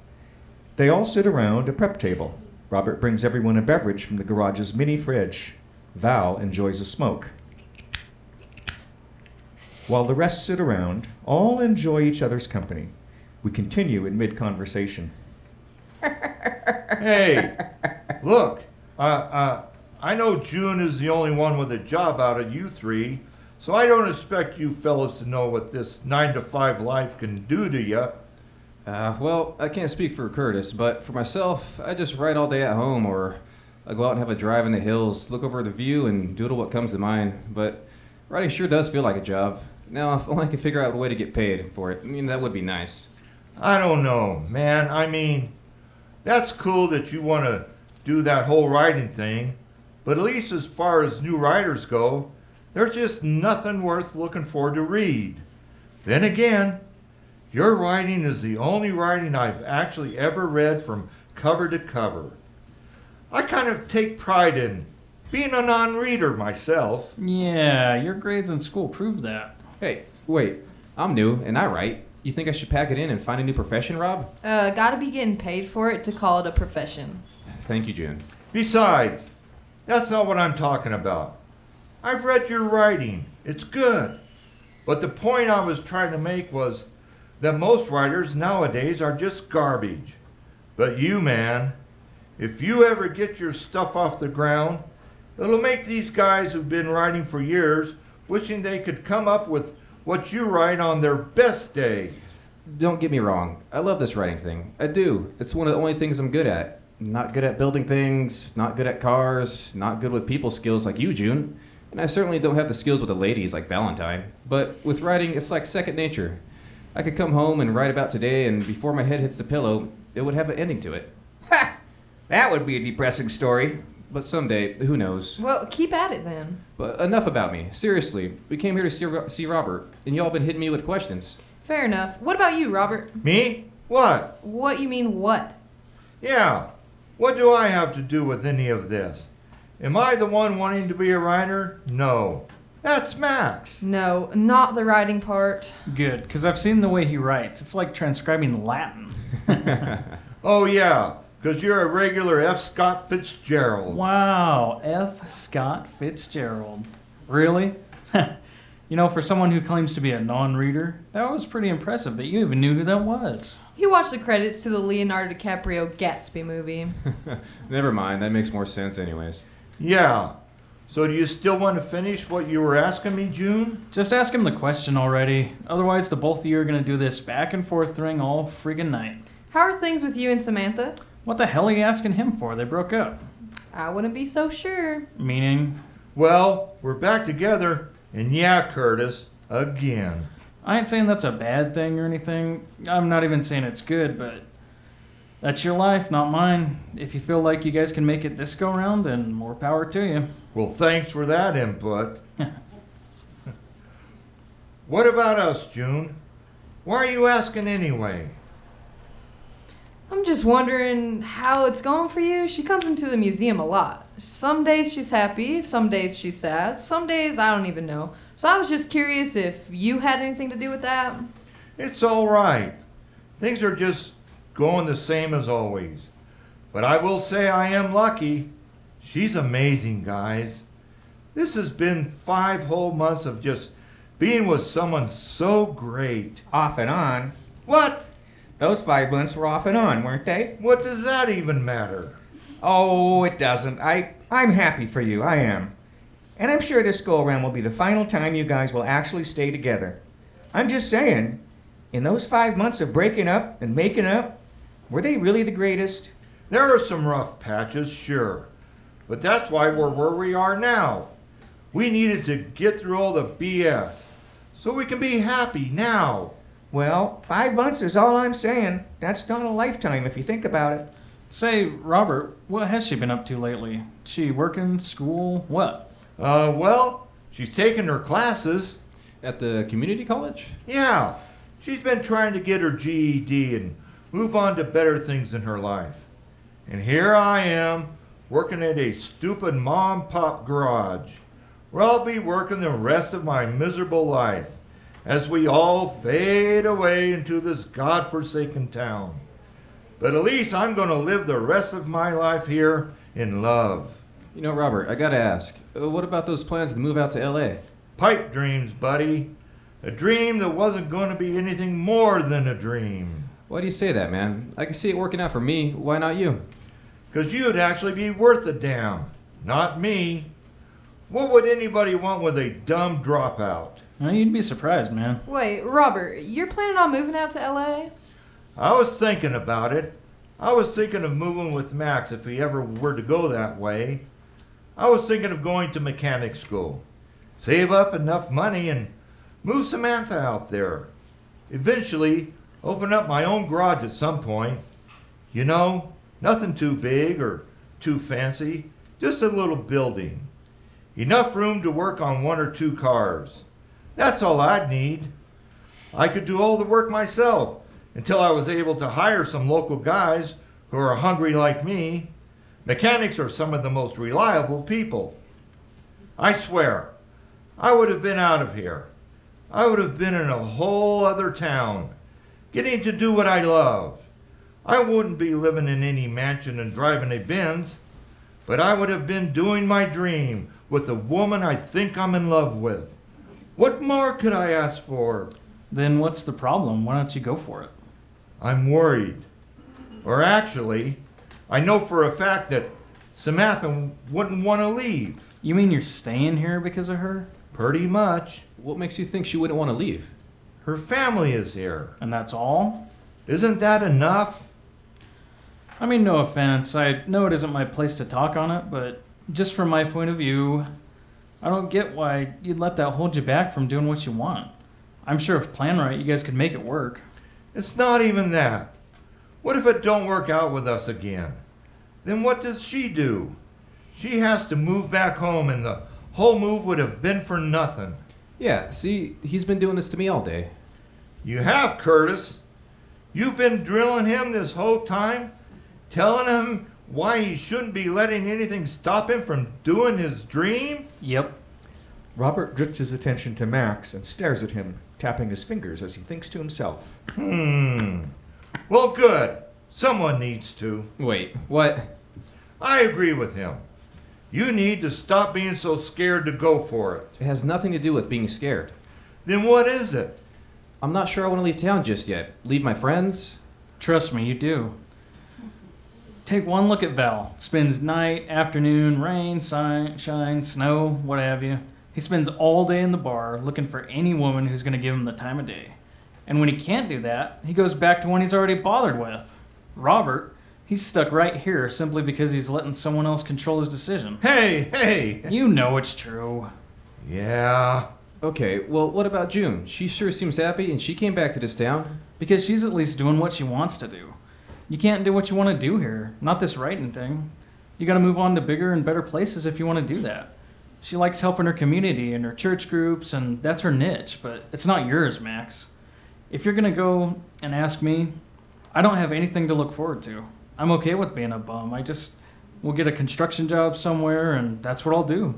They all sit around a prep table. Robert brings everyone a beverage from the garage's mini fridge. Val enjoys a smoke. While the rest sit around, all enjoy each other's company. We continue in mid-conversation. Hey, look, I know June is the only one with a job out of you three, so I don't expect you fellas to know what this 9-to-5 life can do to you. Well, I can't speak for Curtis, but for myself, I just write all day at home, or I go out and have a drive in the hills, look over the view, and doodle what comes to mind. But writing sure does feel like a job. Now, if only I could figure out a way to get paid for it. I mean, that would be nice. I don't know, man. I mean, that's cool that you want to do that whole writing thing, but at least as far as new writers go, there's just nothing worth looking for to read. Then again, your writing is the only writing I've actually ever read from cover to cover. I kind of take pride in being a non-reader myself. Yeah, your grades in school prove that. Hey, wait, I'm new and I write. You think I should pack it in and find a new profession, Rob? Gotta be getting paid for it to call it a profession. Thank you, June. Besides, that's not what I'm talking about. I've read your writing. It's good. But the point I was trying to make was that most writers nowadays are just garbage. But you, man, if you ever get your stuff off the ground, it'll make these guys who've been writing for years wishing they could come up with what you write on their best day. Don't get me wrong. I love this writing thing. I do. It's one of the only things I'm good at. Not good at building things, not good at cars, not good with people skills like you, June. And I certainly don't have the skills with the ladies like Valentine. But with writing, it's like second nature. I could come home and write about today, and before my head hits the pillow, it would have an ending to it. Ha! That would be a depressing story. But someday, who knows? Well, keep at it then. But enough about me. Seriously, we came here to see Robert, and y'all been hitting me with questions. Fair enough. What about you, Robert? Me? What? What you mean, what? Yeah. What do I have to do with any of this? Am I the one wanting to be a writer? No. That's Max. No, not the writing part. Good, because I've seen the way he writes. It's like transcribing Latin. Oh, yeah. Because you're a regular F. Scott Fitzgerald. Wow, F. Scott Fitzgerald. Really? You know, for someone who claims to be a non-reader, that was pretty impressive that you even knew who that was. He watched the credits to the Leonardo DiCaprio Gatsby movie. Never mind, that makes more sense anyways. Yeah. So do you still want to finish what you were asking me, June? Just ask him the question already. Otherwise, the both of you are going to do this back and forth thing all friggin' night. How are things with you and Samantha? What the hell are you asking him for? They broke up. I wouldn't be so sure. Meaning? Well, we're back together, and yeah, Curtis, again. I ain't saying that's a bad thing or anything. I'm not even saying it's good, but that's your life, not mine. If you feel like you guys can make it this go round, then more power to you. Well, thanks for that input. What about us, June? Why are you asking anyway? I'm just wondering how it's going for you. She comes into the museum a lot. Some days she's happy, some days she's sad, some days I don't even know. So I was just curious if you had anything to do with that. It's all right. Things are just going the same as always. But I will say I am lucky. She's amazing, guys. This has been 5 whole months of just being with someone so great. Off and on. What? Those 5 months were off and on, weren't they? What does that even matter? Oh, it doesn't. I'm happy for you. I am. And I'm sure this go-around will be the final time you guys will actually stay together. I'm just saying, in those 5 months of breaking up and making up, were they really the greatest? There are some rough patches, sure. But that's why we're where we are now. We needed to get through all the BS so we can be happy now. Well, 5 months is all I'm saying. That's not a lifetime if you think about it. Say, Robert, what has she been up to lately? She working, school, what? Well, she's taking her classes. At the community college? Yeah. She's been trying to get her GED and move on to better things in her life. And here I am, working at a stupid mom-pop garage, where I'll be working the rest of my miserable life, as we all fade away into this godforsaken town. But at least I'm going to live the rest of my life here in love. You know, Robert, I gotta ask, what about those plans to move out to L.A.? Pipe dreams, buddy. A dream that wasn't going to be anything more than a dream. Why do you say that, man? I can see it working out for me. Why not you? Because you'd actually be worth a damn. Not me. What would anybody want with a dumb dropout? Well, you'd be surprised, man. Wait, Robert, you're planning on moving out to L.A.? I was thinking about it. I was thinking of moving with Max if he ever were to go that way. I was thinking of going to mechanic school. Save up enough money and move Samantha out there. Eventually, open up my own garage at some point. You know, nothing too big or too fancy, just a little building. Enough room to work on 1 or 2 cars. That's all I'd need. I could do all the work myself until I was able to hire some local guys who are hungry like me. Mechanics are some of the most reliable people. I swear, I would have been out of here. I would have been in a whole other town, getting to do what I love. I wouldn't be living in any mansion and driving a Benz, but I would have been doing my dream with the woman I think I'm in love with. What more could I ask for? Then what's the problem? Why don't you go for it? I'm worried. Or actually, I know for a fact that Samantha wouldn't want to leave. You mean you're staying here because of her? Pretty much. What makes you think she wouldn't want to leave? Her family is here. And that's all? Isn't that enough? I mean, no offense. I know it isn't my place to talk on it, but just from my point of view, I don't get why you'd let that hold you back from doing what you want. I'm sure if planned right, you guys could make it work. It's not even that. What if it don't work out with us again? Then what does she do? She has to move back home, and the whole move would have been for nothing. Yeah, see, he's been doing this to me all day. You have, Curtis. You've been drilling him this whole time, telling him why he shouldn't be letting anything stop him from doing his dream? Yep. Robert drifts his attention to Max and stares at him, tapping his fingers as he thinks to himself. Well, good. Someone needs to. Wait, what? I agree with him. You need to stop being so scared to go for it. It has nothing to do with being scared. Then what is it? I'm not sure I want to leave town just yet. Leave my friends? Trust me, you do. Take one look at Val. Spends night, afternoon, rain, sunshine, snow, what have you. He spends all day in the bar looking for any woman who's going to give him the time of day. And when he can't do that, he goes back to one he's already bothered with. Robert, he's stuck right here simply because he's letting someone else control his decision. Hey! You know it's true. Yeah. Okay, well, what about June? She sure seems happy, and she came back to this town. Because she's at least doing what she wants to do. You can't do what you want to do here. Not this writing thing. You gotta move on to bigger and better places if you want to do that. She likes helping her community and her church groups, and that's her niche, but it's not yours, Max. If you're gonna go and ask me, I don't have anything to look forward to. I'm okay with being a bum. I just will get a construction job somewhere, and that's what I'll do.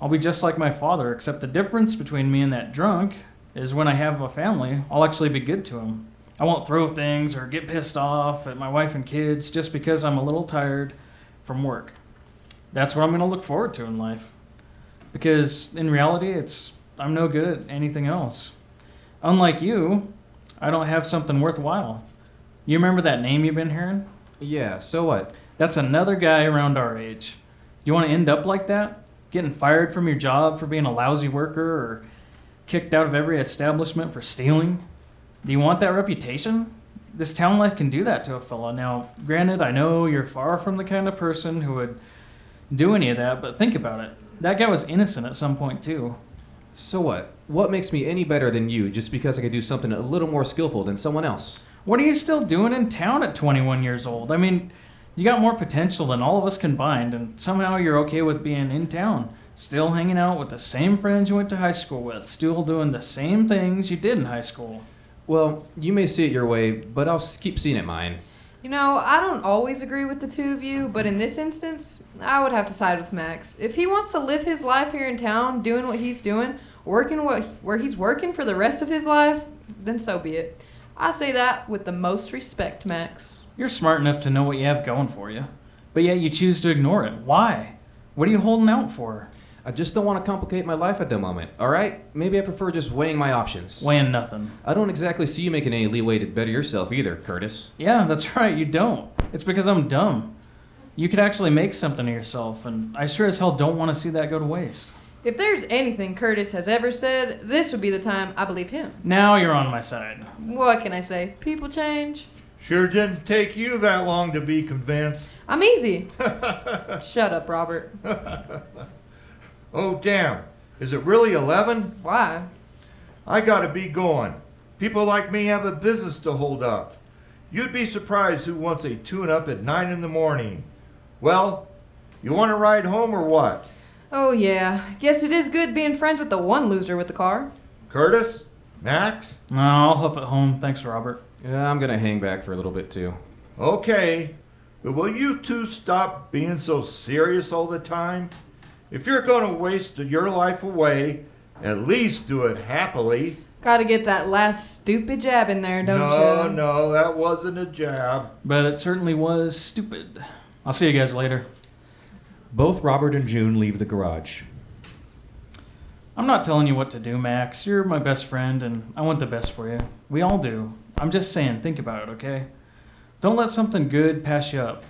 I'll be just like my father, except the difference between me and that drunk is when I have a family, I'll actually be good to him. I won't throw things or get pissed off at my wife and kids just because I'm a little tired from work. That's what I'm going to look forward to in life. Because in reality, I'm no good at anything else. Unlike you, I don't have something worthwhile. You remember that name you've been hearing? Yeah, so what? That's another guy around our age. You want to end up like that? Getting fired from your job for being a lousy worker or kicked out of every establishment for stealing? Do you want that reputation? This town life can do that to a fella. Now, granted, I know you're far from the kind of person who would do any of that, but think about it. That guy was innocent at some point, too. So what? What makes me any better than you just because I could do something a little more skillful than someone else? What are you still doing in town at 21 years old? I mean, you got more potential than all of us combined, and somehow you're okay with being in town, still hanging out with the same friends you went to high school with, still doing the same things you did in high school. Well, you may see it your way, but I'll keep seeing it mine. You know, I don't always agree with the two of you, but in this instance, I would have to side with Max. If he wants to live his life here in town, doing what he's doing, working where he's working for the rest of his life, then so be it. I say that with the most respect, Max. You're smart enough to know what you have going for you, but yet you choose to ignore it. Why? What are you holding out for? I just don't want to complicate my life at the moment, all right? Maybe I prefer just weighing my options. Weighing nothing. I don't exactly see you making any leeway to better yourself either, Curtis. Yeah, that's right, you don't. It's because I'm dumb. You could actually make something of yourself, and I sure as hell don't want to see that go to waste. If there's anything Curtis has ever said, this would be the time I believe him. Now you're on my side. What can I say? People change. Sure didn't take you that long to be convinced. I'm easy. Shut up, Robert. Oh, damn. Is it really 11? Why? I gotta be going. People like me have a business to hold up. You'd be surprised who wants a tune-up at 9 in the morning. Well, you want to ride home or what? Oh, yeah. Guess it is good being friends with the one loser with the car. Curtis? Max? No, I'll huff at home. Thanks, Robert. Yeah, I'm going to hang back for a little bit, too. Okay. But will you two stop being so serious all the time? If you're going to waste your life away, at least do it happily. Gotta get that last stupid jab in there, don't you? No, that wasn't a jab. But it certainly was stupid. I'll see you guys later. Both Robert and June leave the garage. I'm not telling you what to do, Max. You're my best friend, and I want the best for you. We all do. I'm just saying, think about it, okay? Don't let something good pass you up.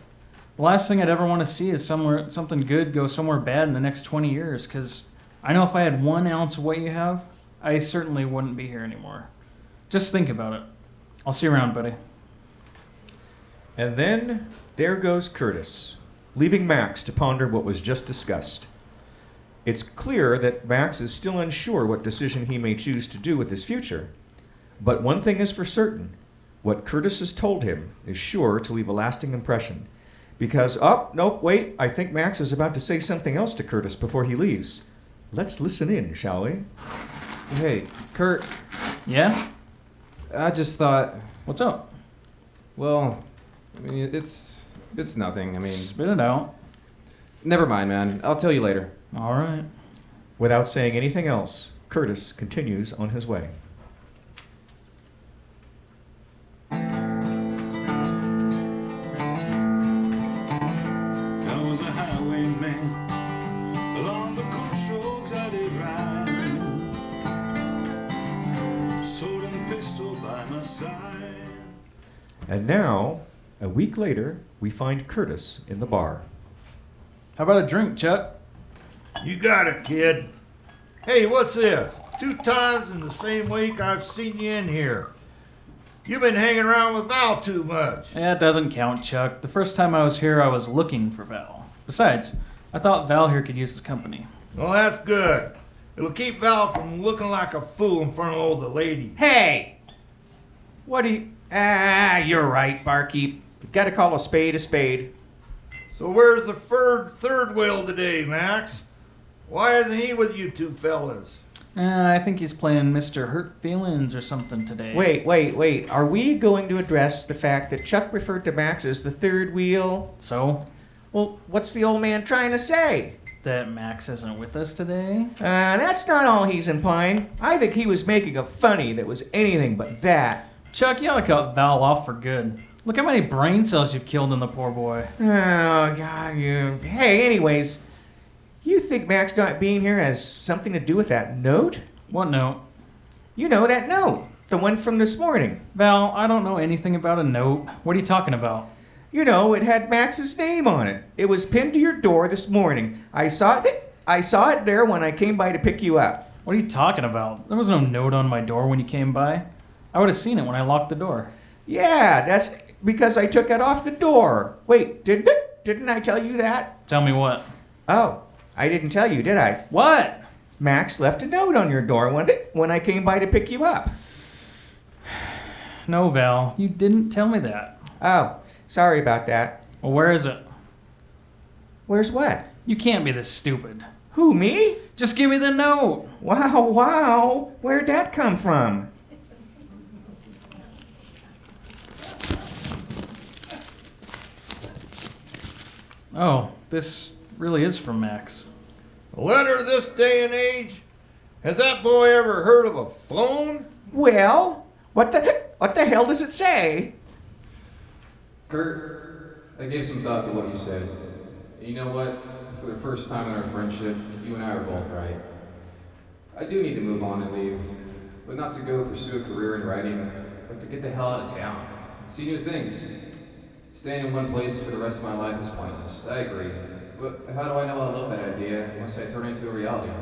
The last thing I'd ever want to see is something good go somewhere bad in the next 20 years, because I know if I had 1 ounce of what you have, I certainly wouldn't be here anymore. Just think about it. I'll see you around, buddy. And then there goes Curtis, leaving Max to ponder what was just discussed. It's clear that Max is still unsure what decision he may choose to do with his future, but one thing is for certain. What Curtis has told him is sure to leave a lasting impression. Because, I think Max is about to say something else to Curtis before he leaves. Let's listen in, shall we? Hey, Kurt. Yeah? I just thought... What's up? Well, I mean, it's nothing, I mean... Spit it out. Never mind, man. I'll tell you later. All right. Without saying anything else, Curtis continues on his way. And now, a week later, we find Curtis in the bar. How about a drink, Chuck? You got it, kid. Hey, what's this? 2 times in the same week I've seen you in here. You've been hanging around with Val too much. That doesn't count, Chuck. The first time I was here, I was looking for Val. Besides, I thought Val here could use his company. Well, that's good. It'll keep Val from looking like a fool in front of all the ladies. Hey! What do you... you're right, barkeep. You gotta call a spade a spade. So where's the third wheel today, Max? Why isn't he with you two fellas? I think he's playing Mr. Hurt Feelings or something today. Wait. Are we going to address the fact that Chuck referred to Max as the third wheel? So? Well, what's the old man trying to say? That Max isn't with us today? That's not all he's implying. I think he was making a funny that was anything but that. Chuck, you ought to cut Val off for good. Look how many brain cells you've killed in the poor boy. Oh, God, you... Hey, anyways, you think Max not being here has something to do with that note? What note? You know, that note. The one from this morning. Val, I don't know anything about a note. What are you talking about? You know, it had Max's name on it. It was pinned to your door this morning. I saw it there when I came by to pick you up. What are you talking about? There was no note on my door when you came by. I would have seen it when I locked the door. Yeah, that's because I took it off the door. Wait, didn't it? Didn't I tell you that? Tell me what? Oh, I didn't tell you, did I? What? Max left a note on your door when I came by to pick you up. No, Val, you didn't tell me that. Oh. Sorry about that. Well, where is it? Where's what? You can't be this stupid. Who, me? Just give me the note. Wow, wow. Where'd that come from? Oh, this really is from Max. A letter this day and age? Has that boy ever heard of a phone? Well, what the hell does it say? Kurt, I gave some thought to what you said. You know what? For the first time in our friendship, you and I are both right. I do need to move on and leave, but not to go pursue a career in writing, but to get the hell out of town and see new things. Staying in one place for the rest of my life is pointless. I agree. But how do I know I love that idea unless I turn it into a reality?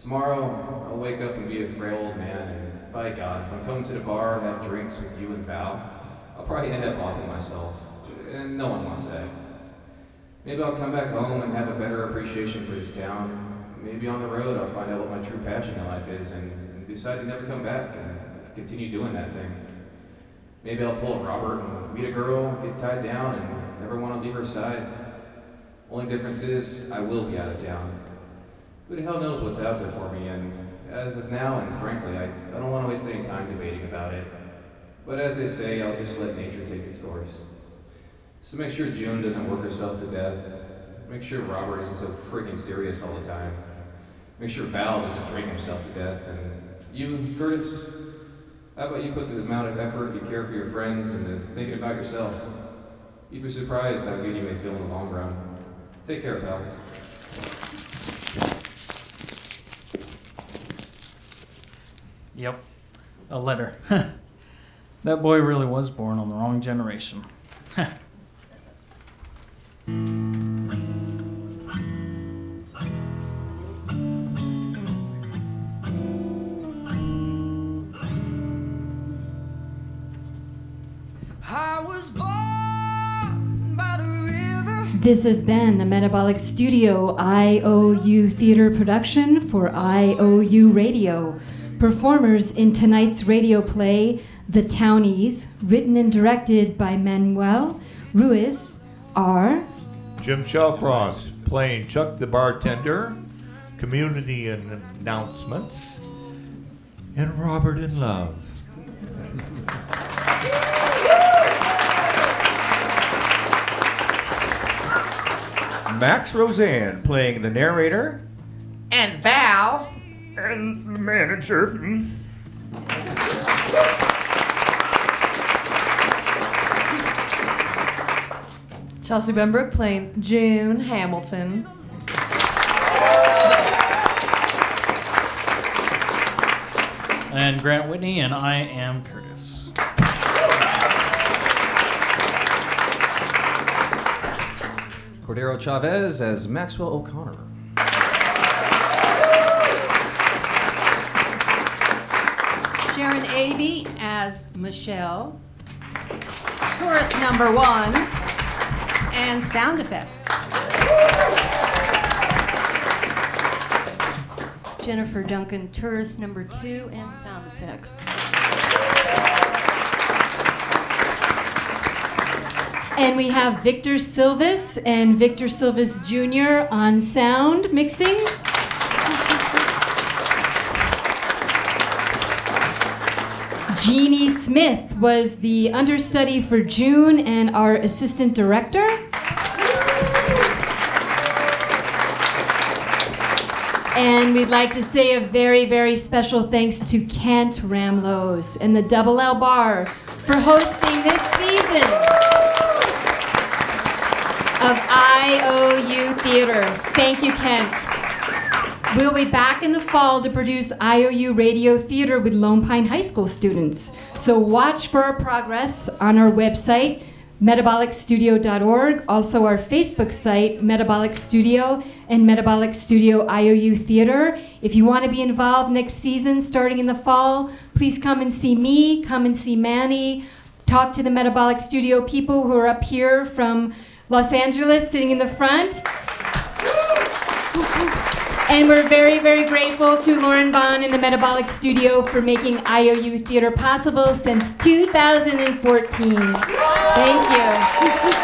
Tomorrow, I'll wake up and be a frail old man, and by God, if I'm coming to the bar and have drinks with you and Val, I'll probably end up offing myself, and no one wants that. Maybe I'll come back home and have a better appreciation for this town. Maybe on the road I'll find out what my true passion in life is and decide to never come back and continue doing that thing. Maybe I'll pull a Robert and meet a girl, get tied down, and never want to leave her side. Only difference is I will be out of town. Who the hell knows what's out there for me, and as of now, and frankly, I don't want to waste any time debating about it. But as they say, I'll just let nature take its course. So make sure June doesn't work herself to death. Make sure Robert isn't so friggin' serious all the time. Make sure Val doesn't drink himself to death. And you, Curtis, how about you put the amount of effort you care for your friends into thinking about yourself? You'd be surprised how good you may feel in the long run. Take care, pal. Yep, a letter. That boy really was born on the wrong generation. I was born by the river. This has been a Metabolic Studio IOU Theater production for IOU Radio. Performers in tonight's radio play, The Townies, written and directed by Manuel Ruiz, are Jim Shellcross playing Chuck the Bartender, community and announcements, and Robert in Love. Max Roseanne playing the narrator, and Val, and the manager. Chelsea Benbrook playing June Hamilton. And Grant Whitney, and I am Curtis. Cordero Chavez as Maxwell O'Connor. Sharon Avey as Michelle. Tourist number one. And sound effects. Jennifer Duncan, tourist number two, and sound effects. And we have Victor Silvis and Victor Silvis Jr. on sound mixing. Jeannie Smith was the understudy for June and our assistant director. And we'd like to say a very, very special thanks to Kent Ramlows and the Double L Bar for hosting this season of IOU Theater. Thank you, Kent. We'll be back in the fall to produce IOU Radio Theater with Lone Pine High School students. So watch for our progress on our website, metabolicstudio.org, also our Facebook site, Metabolic Studio, and Metabolic Studio IOU Theater. If you want to be involved next season, starting in the fall, please come and see me, come and see Manny, talk to the Metabolic Studio people who are up here from Los Angeles, sitting in the front. And we're very, very grateful to Lauren Bond and the Metabolic Studio for making IOU Theater possible since 2014. Thank you.